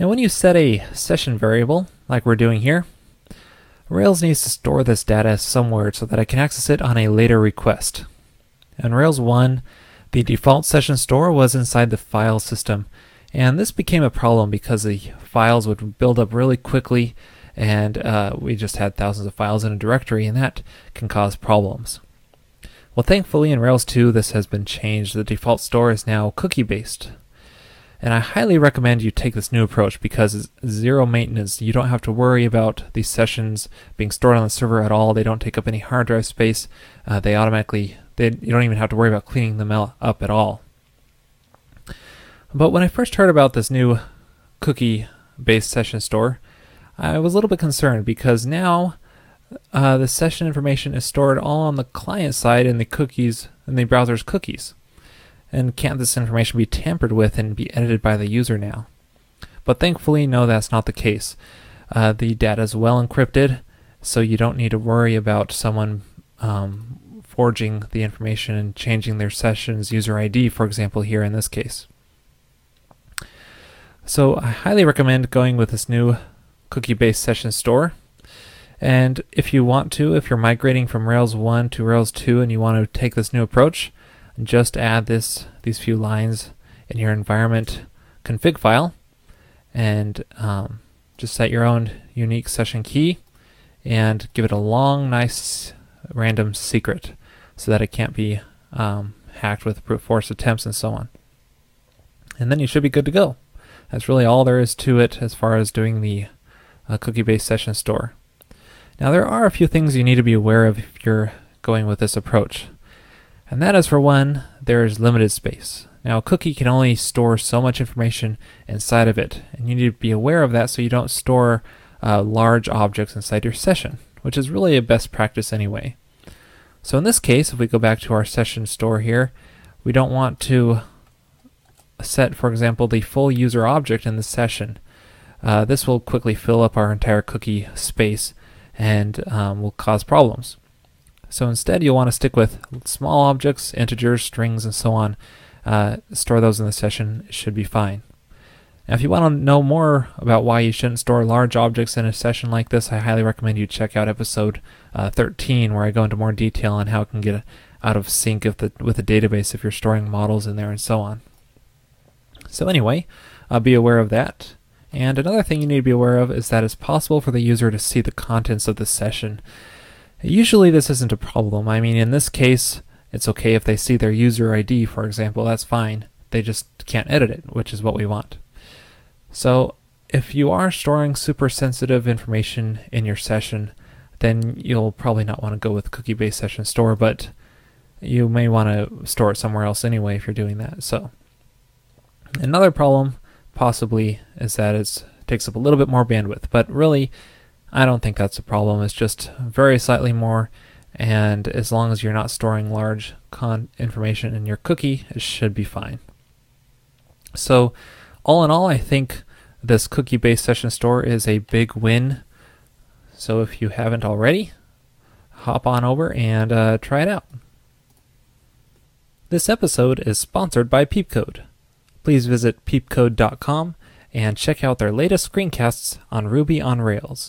Now when you set a session variable, like we're doing here, Rails needs to store this data somewhere so that I can access it on a later request. In Rails 1, the default session store was inside the file system, and this became a problem because the files would build up really quickly, and we just had thousands of files in a directory, and that can cause problems. Well, thankfully in Rails 2 this has been changed. The default store is now cookie-based. And I highly recommend you take this new approach because it's zero maintenance. You don't have to worry about these sessions being stored on the server at all. They don't take up any hard drive space. They automatically, you don't even have to worry about cleaning them up at all. But when I first heard about this new cookie-based session store, I was a little bit concerned because now the session information is stored all on the client side in the cookies, in the browser's cookies. And can't this information be tampered with and be edited by the user now? But thankfully, no, that's not the case. The data is well encrypted, so you don't need to worry about someone forging the information and changing their session's user ID, for example, here in this case. So I highly recommend going with this new cookie-based session store. And if you want to, if you're migrating from Rails 1 to Rails 2 and you want to take this new approach, just add these few lines in your environment config file and just set your own unique session key and give it a long, nice, random secret so that it can't be hacked with brute force attempts and so on. And then you should be good to go. That's really all there is to it as far as doing the cookie-based session store. Now there are a few things you need to be aware of if you're going with this approach. And that is, for one, there is limited space. Now a cookie can only store so much information inside of it, and you need to be aware of that so you don't store large objects inside your session, which is really a best practice anyway. So in this case, if we go back to our session store here, we don't want to set, for example, the full user object in the session. This will quickly fill up our entire cookie space and will cause problems. So instead you'll want to stick with small objects, integers, strings, and so on. Store those in the session, it should be fine. Now if you want to know more about why you shouldn't store large objects in a session like this, I highly recommend you check out episode 13 where I go into more detail on how it can get out of sync with the database if you're storing models in there and so on. So anyway, be aware of that. And another thing you need to be aware of is that it's possible for the user to see the contents of the session. Usually this isn't a problem. I mean, in this case, it's okay if they see their user ID, for example, that's fine. They just can't edit it, which is what we want. So if you are storing super sensitive information in your session, then you'll probably not want to go with cookie-based session store, but you may want to store it somewhere else anyway if you're doing that. So another problem possibly is that it takes up a little bit more bandwidth, but really, I don't think that's a problem. It's just very slightly more, and as long as you're not storing large information in your cookie, it should be fine. So all in all, I think this cookie-based session store is a big win. So if you haven't already, hop on over and try it out. This episode is sponsored by Peepcode. Please visit peepcode.com and check out their latest screencasts on Ruby on Rails.